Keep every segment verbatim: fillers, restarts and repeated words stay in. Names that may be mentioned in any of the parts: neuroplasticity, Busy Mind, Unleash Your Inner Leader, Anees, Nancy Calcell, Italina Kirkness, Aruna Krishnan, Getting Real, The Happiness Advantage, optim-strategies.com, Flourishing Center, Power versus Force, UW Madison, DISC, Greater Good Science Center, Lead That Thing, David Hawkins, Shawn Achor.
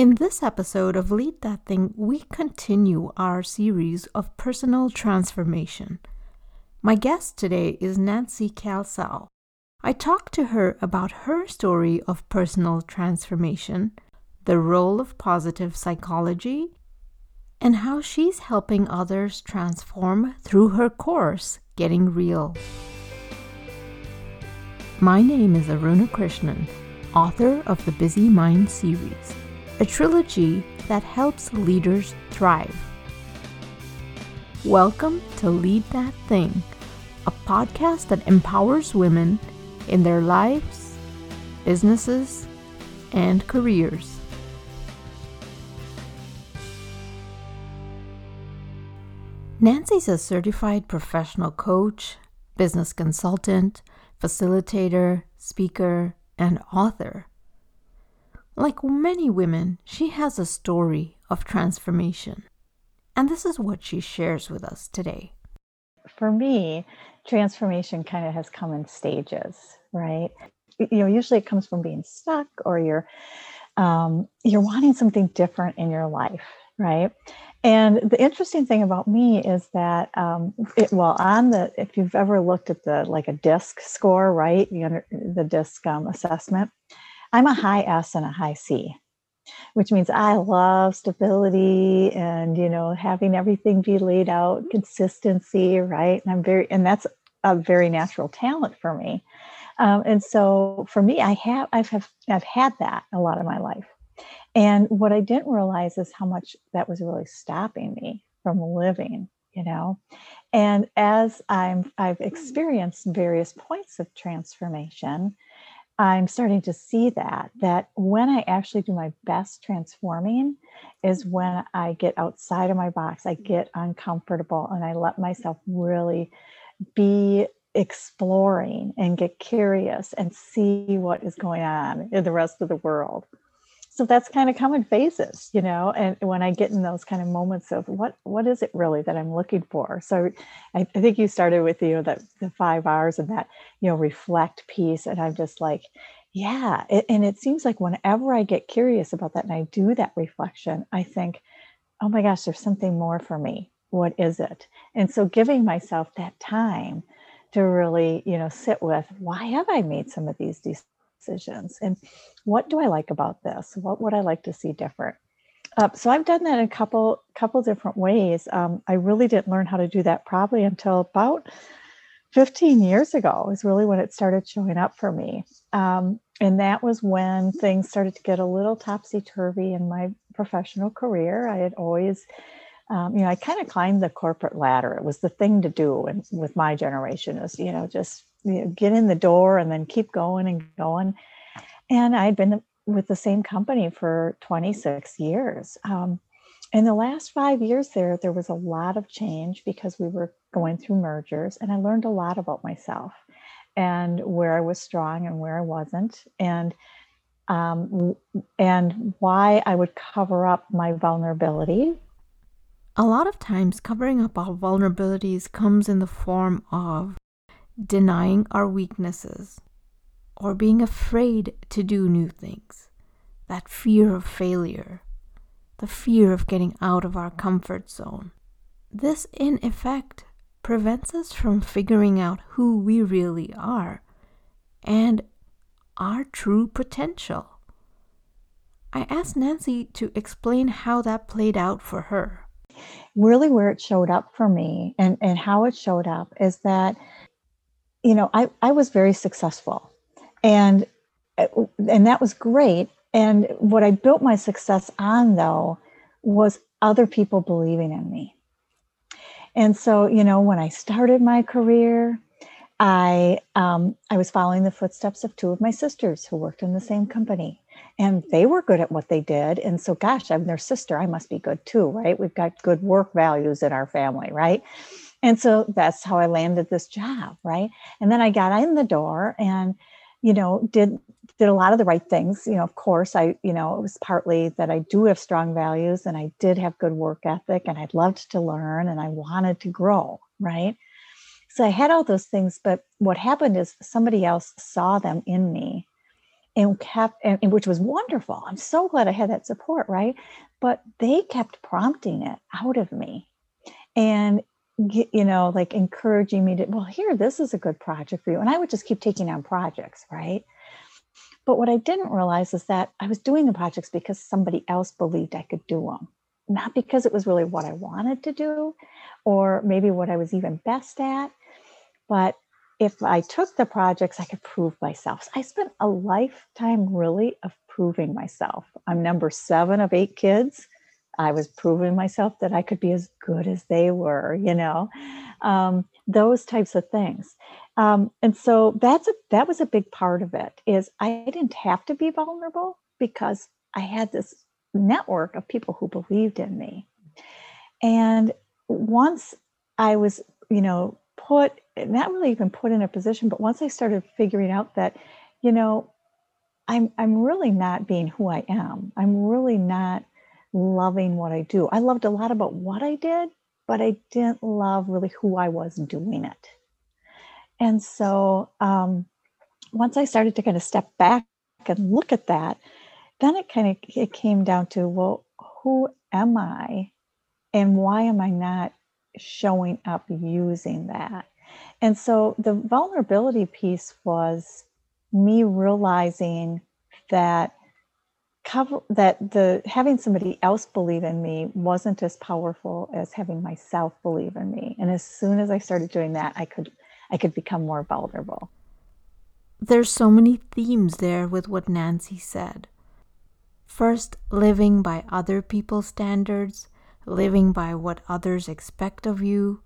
In this episode of Lead That Thing, we continue our series of personal transformation. My guest today is Nancy Calcell. I talked to her about her story of personal transformation, the role of positive psychology, and how she's helping others transform through her course, Getting Real. My name is Aruna Krishnan, author of the Busy Mind series, a trilogy that helps leaders thrive. Welcome to Lead That Thing, a podcast that empowers women in their lives, businesses, and careers. Nancy's a certified professional coach, business consultant, facilitator, speaker, and author. Like many women, she has a story of transformation, and this is what she shares with us today. For me, transformation kind of has come in stages, right? You know, usually it comes from being stuck, or you're um, you're wanting something different in your life, right? And the interesting thing about me is that, um, it, well, on the if you've ever looked at the like a DISC score, right? The under, the DISC um, assessment. I'm a high S and a high C, which means I love stability and, you know, having everything be laid out, consistency, right? And I'm very, and that's a very natural talent for me. Um, and so for me, I have, I've have, I've had that a lot of my life. And what I didn't realize is how much that was really stopping me from living, you know? And as I'm, I've experienced various points of transformation, I'm starting to see that, that when I actually do my best transforming is when I get outside of my box, I get uncomfortable, and I let myself really be exploring and get curious and see what is going on in the rest of the world. So that's kind of come in phases, you know, and when I get in those kind of moments of what, what is it really that I'm looking for? So I, I think you started with, you know, the, the five R's and that, you know, reflect piece. And I'm just like, yeah. It, and it seems like whenever I get curious about that and I do that reflection, I think, oh my gosh, there's something more for me. What is it? And so giving myself that time to really, you know, sit with, why have I made some of these decisions? Decisions and what do I like about this? What would I like to see different? Uh, so I've done that in a couple couple different ways. Um, I really didn't learn how to do that probably until about fifteen years ago is really when it started showing up for me. Um, and that was when things started to get a little topsy-turvy in my professional career. I had always, um, you know, I kind of climbed the corporate ladder. It was the thing to do, and with my generation is, you know, just You know, get in the door and then keep going and going. And I'd been with the same company for twenty-six years. Um, in the last five years there, there was a lot of change because we were going through mergers, and I learned a lot about myself and where I was strong and where I wasn't, and um, and why I would cover up my vulnerability. A lot of times covering up our vulnerabilities comes in the form of denying our weaknesses, or being afraid to do new things. That fear of failure, the fear of getting out of our comfort zone. This, in effect, prevents us from figuring out who we really are and our true potential. I asked Nancy to explain how that played out for her. Really where it showed up for me, and, and how it showed up is that, you know, I, I was very successful, and, and that was great. And what I built my success on, though, was other people believing in me. And so, you know, when I started my career, I, um, I was following the footsteps of two of my sisters who worked in the same company, and they were good at what they did. And so, gosh, I'm their sister. I must be good too, right? We've got good work values in our family, right? And so that's how I landed this job, right? And then I got in the door and, you know, did did a lot of the right things. You know, of course, I, you know, it was partly that I do have strong values, and I did have good work ethic, and I loved to learn, and I wanted to grow, right? So I had all those things, but what happened is somebody else saw them in me and kept, and, and which was wonderful. I'm so glad I had that support, right? But they kept prompting it out of me and, you know, like encouraging me to, well, here, this is a good project for you. And I would just keep taking on projects, right? But what I didn't realize is that I was doing the projects because somebody else believed I could do them, not because it was really what I wanted to do or maybe what I was even best at. But if I took the projects, I could prove myself. I spent a lifetime really of proving myself. I'm number seven of eight kids. I was proving myself that I could be as good as they were, you know, um, those types of things. Um, and so that's a, that was a big part of it, is I didn't have to be vulnerable because I had this network of people who believed in me. And once I was, you know, put, not really even put in a position, but once I started figuring out that, you know, I'm, I'm really not being who I am. I'm really not loving what I do. I loved a lot about what I did, but I didn't love really who I was doing it. And so um, once I started to kind of step back and look at that, then it kind of it came down to, well, who am I and why am I not showing up using that? And so the vulnerability piece was me realizing that cover that the having somebody else believe in me wasn't as powerful as having myself believe in me. And as soon as I started doing that, I could I could become more vulnerable. There's so many themes there with what Nancy said. First, living by other people's standards, living by what others expect of you,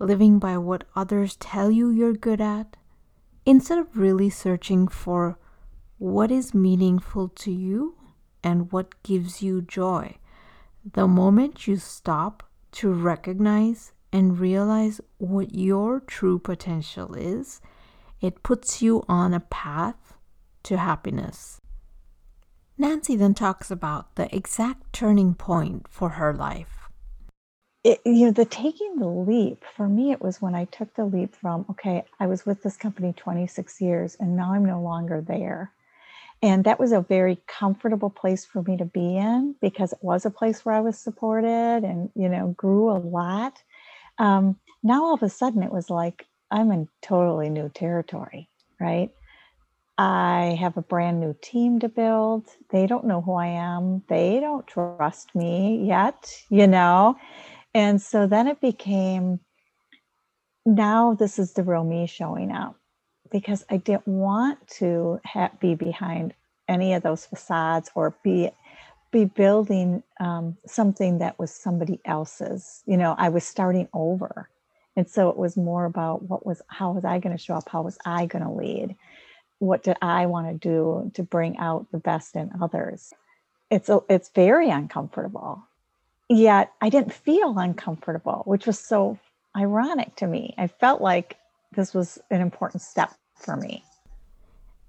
living by what others tell you you're good at, instead of really searching for what is meaningful to you and what gives you joy. The moment you stop to recognize and realize what your true potential is, it puts you on a path to happiness. Nancy then talks about the exact turning point for her life. It, you know, the taking the leap, for me, it was when I took the leap from, okay, I was with this company twenty-six years and now I'm no longer there. And that was a very comfortable place for me to be in because it was a place where I was supported and, you know, grew a lot. Um, now, all of a sudden, it was like, I'm in totally new territory, right? I have a brand new team to build. They don't know who I am. They don't trust me yet, you know? And so then it became, now this is the real me showing up. Because I didn't want to ha- be behind any of those facades or be be building um, something that was somebody else's. You know, I was starting over, and so it was more about what was, how was I going to show up? How was I going to lead? What did I want to do to bring out the best in others? It's a, it's very uncomfortable. Yet I didn't feel uncomfortable, which was so ironic to me. I felt like this was an important step for me.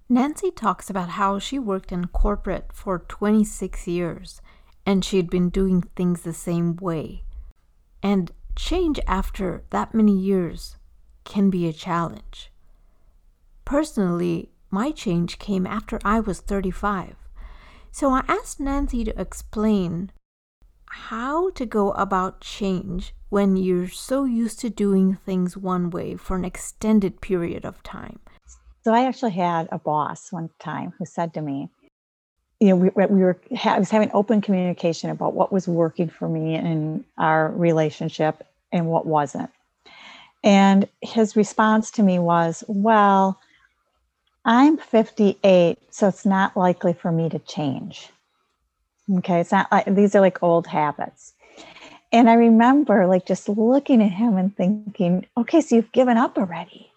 Nancy talks about how she worked in corporate for twenty-six years and she had been doing things the same way. And change after that many years can be a challenge. Personally, my change came after I was thirty-five. So I asked Nancy to explain how to go about change when you're so used to doing things one way for an extended period of time. So I actually had a boss one time who said to me, you know, we, we were, I was having open communication about what was working for me in our relationship and what wasn't. And his response to me was, well, I'm fifty-eight, so it's not likely for me to change. Okay, it's not like, these are like old habits. And I remember like just looking at him and thinking, okay, so you've given up already.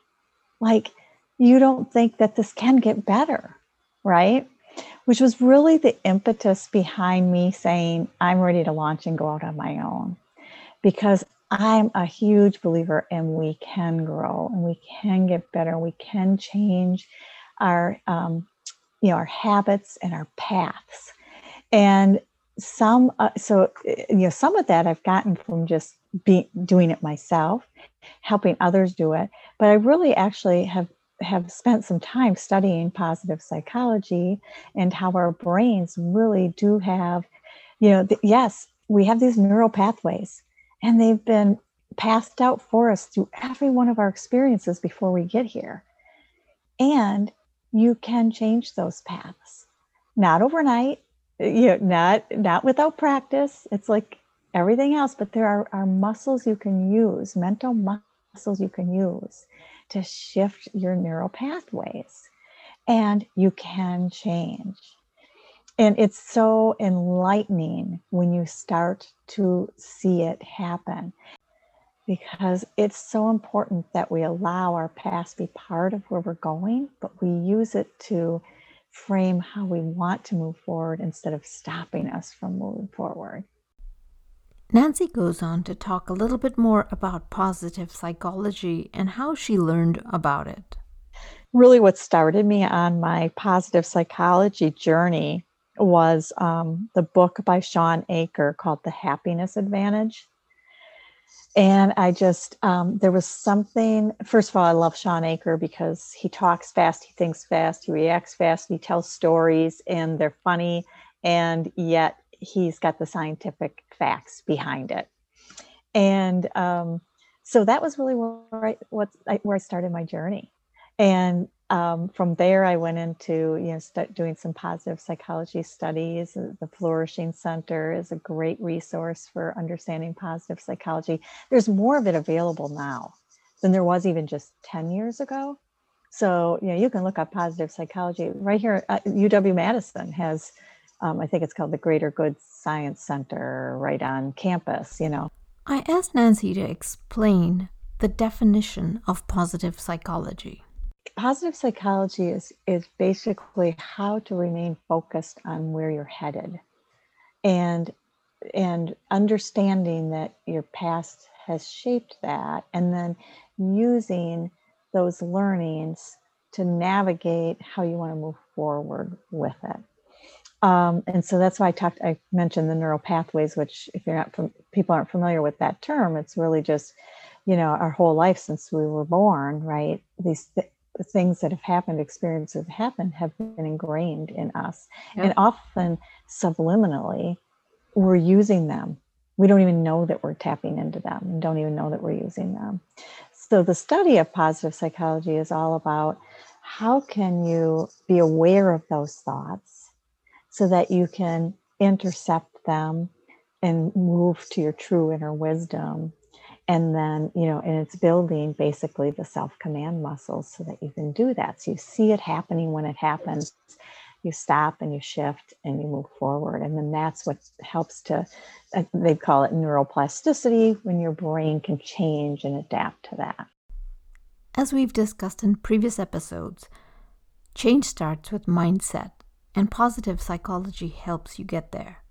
Like, you don't think that this can get better, right? Which was really the impetus behind me saying, I'm ready to launch and go out on my own. Because I'm a huge believer in we can grow and we can get better. We can change our, um, you know, our habits and our paths. And some, uh, so, you know, some of that I've gotten from just be, doing it myself, helping others do it. But I really actually have have spent some time studying positive psychology and how our brains really do have, you know, the, yes, we have these neural pathways, and they've been passed out for us through every one of our experiences before we get here. And you can change those paths, not overnight, you know, not, not without practice. It's like everything else, but there are, are muscles you can use, mental muscles you can use to shift your neural pathways, and you can change. And it's so enlightening when you start to see it happen, because it's so important that we allow our past be part of where we're going, but we use it to frame how we want to move forward instead of stopping us from moving forward. Nancy goes on to talk a little bit more about positive psychology and how she learned about it. Really, what started me on my positive psychology journey was um, the book by Shawn Achor called The Happiness Advantage. And I just, um, there was something, first of all, I love Shawn Achor because he talks fast, he thinks fast, he reacts fast, he tells stories, and they're funny, and yet he's got the scientific facts behind it. And um, so that was really where I, what, I, where I started my journey. And um, from there, I went into, you know, st- doing some positive psychology studies. The Flourishing Center is a great resource for understanding positive psychology. There's more of it available now than there was even just ten years ago. So, you know, you can look up positive psychology right here. Uh, U W Madison has, um, I think it's called the Greater Good Science Center, right on campus, you know. I asked Nancy to explain the definition of positive psychology. Positive psychology is, is basically how to remain focused on where you're headed, and, and understanding that your past has shaped that, and then using those learnings to navigate how you want to move forward with it. Um, and so that's why I talked, I mentioned the neural pathways, which if you're not, from, people aren't familiar with that term, it's really just, you know, our whole life since we were born, right? These th- The things that have happened, experiences that have happened, have been ingrained in us. Yeah. And often subliminally, we're using them. We don't even know that we're tapping into them and don't even know that we're using them. So the study of positive psychology is all about how can you be aware of those thoughts so that you can intercept them and move to your true inner wisdom. And then, you know, and it's building basically the self-command muscles so that you can do that. So you see it happening when it happens, you stop and you shift and you move forward. And then that's what helps to, they call it neuroplasticity, when your brain can change and adapt to that. As we've discussed in previous episodes, change starts with mindset, and positive psychology helps you get there.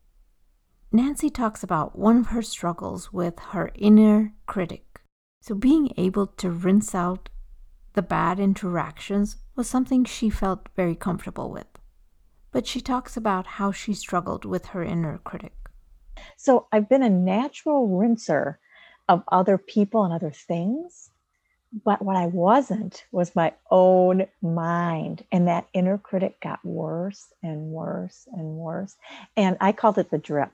Nancy talks about one of her struggles with her inner critic. So being able to rinse out the bad interactions was something she felt very comfortable with. But she talks about how she struggled with her inner critic. So I've been a natural rinser of other people and other things. But what I wasn't was my own mind. And that inner critic got worse and worse and worse. And I called it the drip.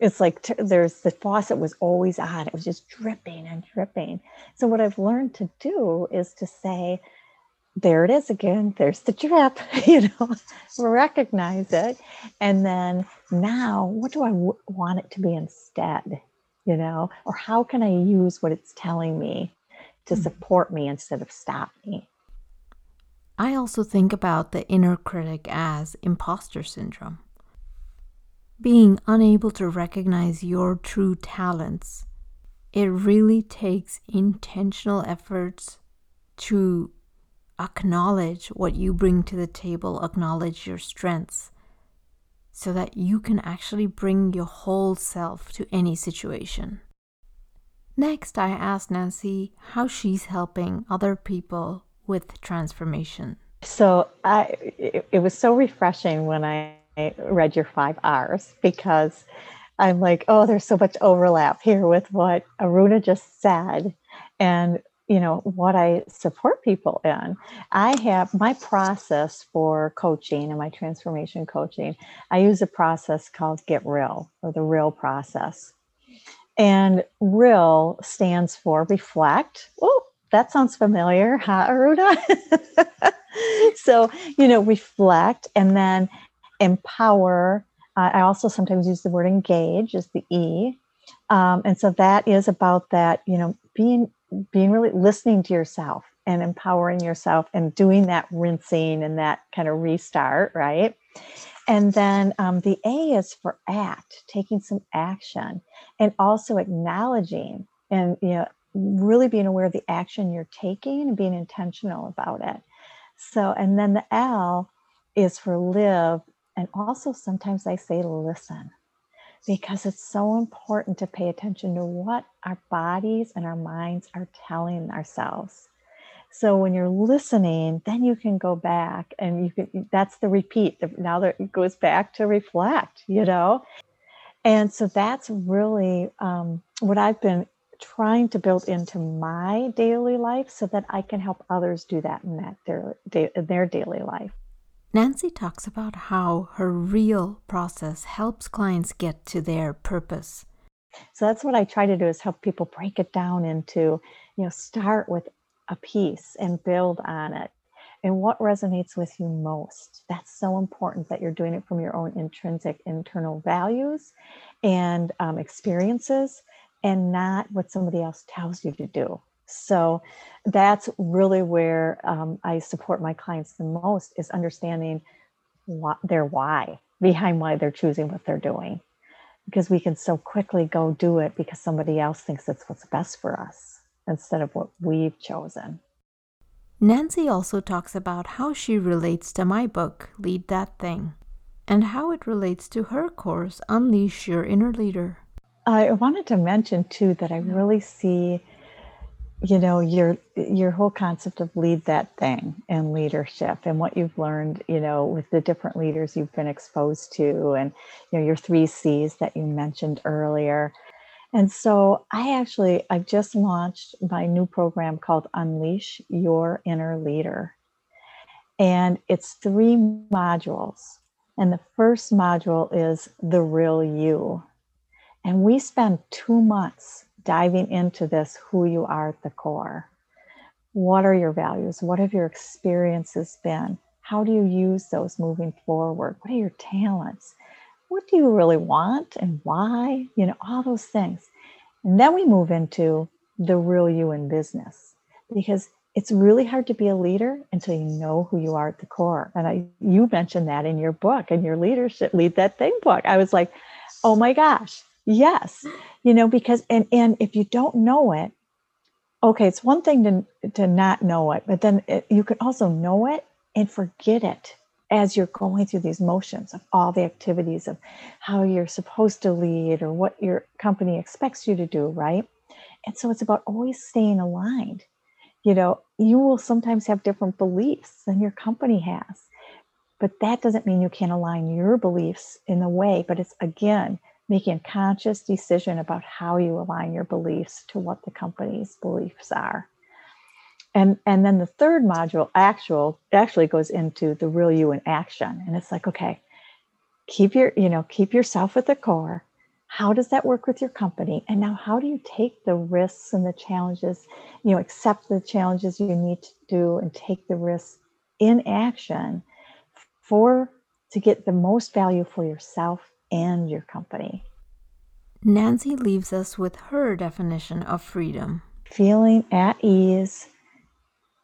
It's like t- there's the faucet was always on. It was just dripping and dripping. So what I've learned to do is to say, there it is again. There's the drip, you know, recognize it. And then now what do I w- want it to be instead, you know, or how can I use what it's telling me to mm-hmm. support me instead of stop me? I also think about the inner critic as imposter syndrome. Being unable to recognize your true talents, it really takes intentional efforts to acknowledge what you bring to the table, acknowledge your strengths, so that you can actually bring your whole self to any situation. Next, I asked Nancy how she's helping other people with transformation. So I, it, it was so refreshing when I I read your five R's, because I'm like, oh, there's so much overlap here with what Aruna just said. And, you know, what I support people in. I have my process for coaching and my transformation coaching. I use a process called Get Real, or the REAL process. And REAL stands for reflect. Oh, that sounds familiar, huh, Aruna? So, you know, reflect, and then empower. Uh, I also sometimes use the word engage as the E. Um, and so that is about that, you know, being being really listening to yourself and empowering yourself and doing that rinsing and that kind of restart, right? And then um, the A is for act, taking some action, and also acknowledging and, you know, really being aware of the action you're taking and being intentional about it. So, and then the L is for live. And also sometimes I say listen, because it's so important to pay attention to what our bodies and our minds are telling ourselves. So when you're listening, then you can go back and you can, that's the repeat. Now that it goes back to reflect, you know? And so that's really um, what I've been trying to build into my daily life so that I can help others do that in that their, their daily life. Nancy talks about how her REAL process helps clients get to their purpose. So that's what I try to do, is help people break it down into, you know, start with a piece and build on it. And what resonates with you most? That's so important that you're doing it from your own intrinsic internal values and um, experiences, and not what somebody else tells you to do. So that's really where um, I support my clients the most, is understanding what their why, behind why they're choosing what they're doing, because we can so quickly go do it because somebody else thinks it's what's best for us instead of what we've chosen. Nancy also talks about how she relates to my book, Lead That Thing, and how it relates to her course, Unleash Your Inner Leader. I wanted to mention too that I really see, you know, your your whole concept of lead that thing and leadership and what you've learned, you know, with the different leaders you've been exposed to, and, you know, your three C's that you mentioned earlier. And so I actually, I've just launched my new program called Unleash Your Inner Leader. And it's three modules. And the first module is the real you. And we spend two months diving into this, who you are at the core. What are your values? What have your experiences been? How do you use those moving forward? What are your talents? What do you really want and why? You know, all those things. And then we move into the real you in business, because it's really hard to be a leader until you know who you are at the core. And I, you mentioned that in your book, in your leadership, Lead That Thing book. I was like, oh my gosh. Yes, you know, because and, and if you don't know it, okay, it's one thing to, to not know it, but then it, you can also know it and forget it as you're going through these motions of all the activities of how you're supposed to lead or what your company expects you to do, right? And so it's about always staying aligned. You know, you will sometimes have different beliefs than your company has, but that doesn't mean you can't align your beliefs in a way, but it's, again, making a conscious decision about how you align your beliefs to what the company's beliefs are. And, and then the third module actual actually goes into the real you in action. And it's like, okay, keep your, you know, keep yourself at the core. How does that work with your company? And now how do you take the risks and the challenges, you know, accept the challenges you need to do and take the risks in action for, to get the most value for yourself and your company. Nancy leaves us with her definition of freedom. Feeling at ease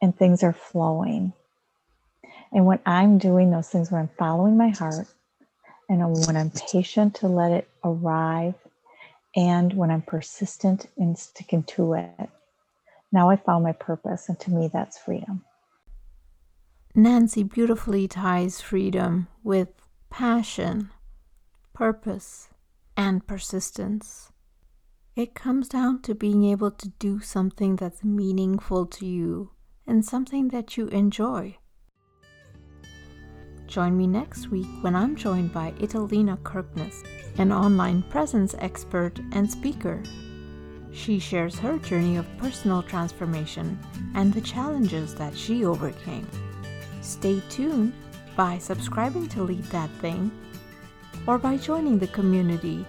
and things are flowing. And when I'm doing those things, when I'm following my heart, and when I'm patient to let it arrive, and when I'm persistent in sticking to it, now I found my purpose, and to me that's freedom. Nancy beautifully ties freedom with passion, purpose, and persistence. It comes down to being able to do something that's meaningful to you and something that you enjoy. Join me next week when I'm joined by Italina Kirkness, an online presence expert and speaker. She shares her journey of personal transformation and the challenges that she overcame. Stay tuned by subscribing to Lead That Thing or by joining the community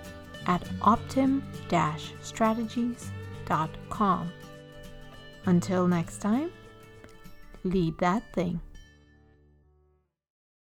at optim dash strategies dot com. Until next time, lead that thing.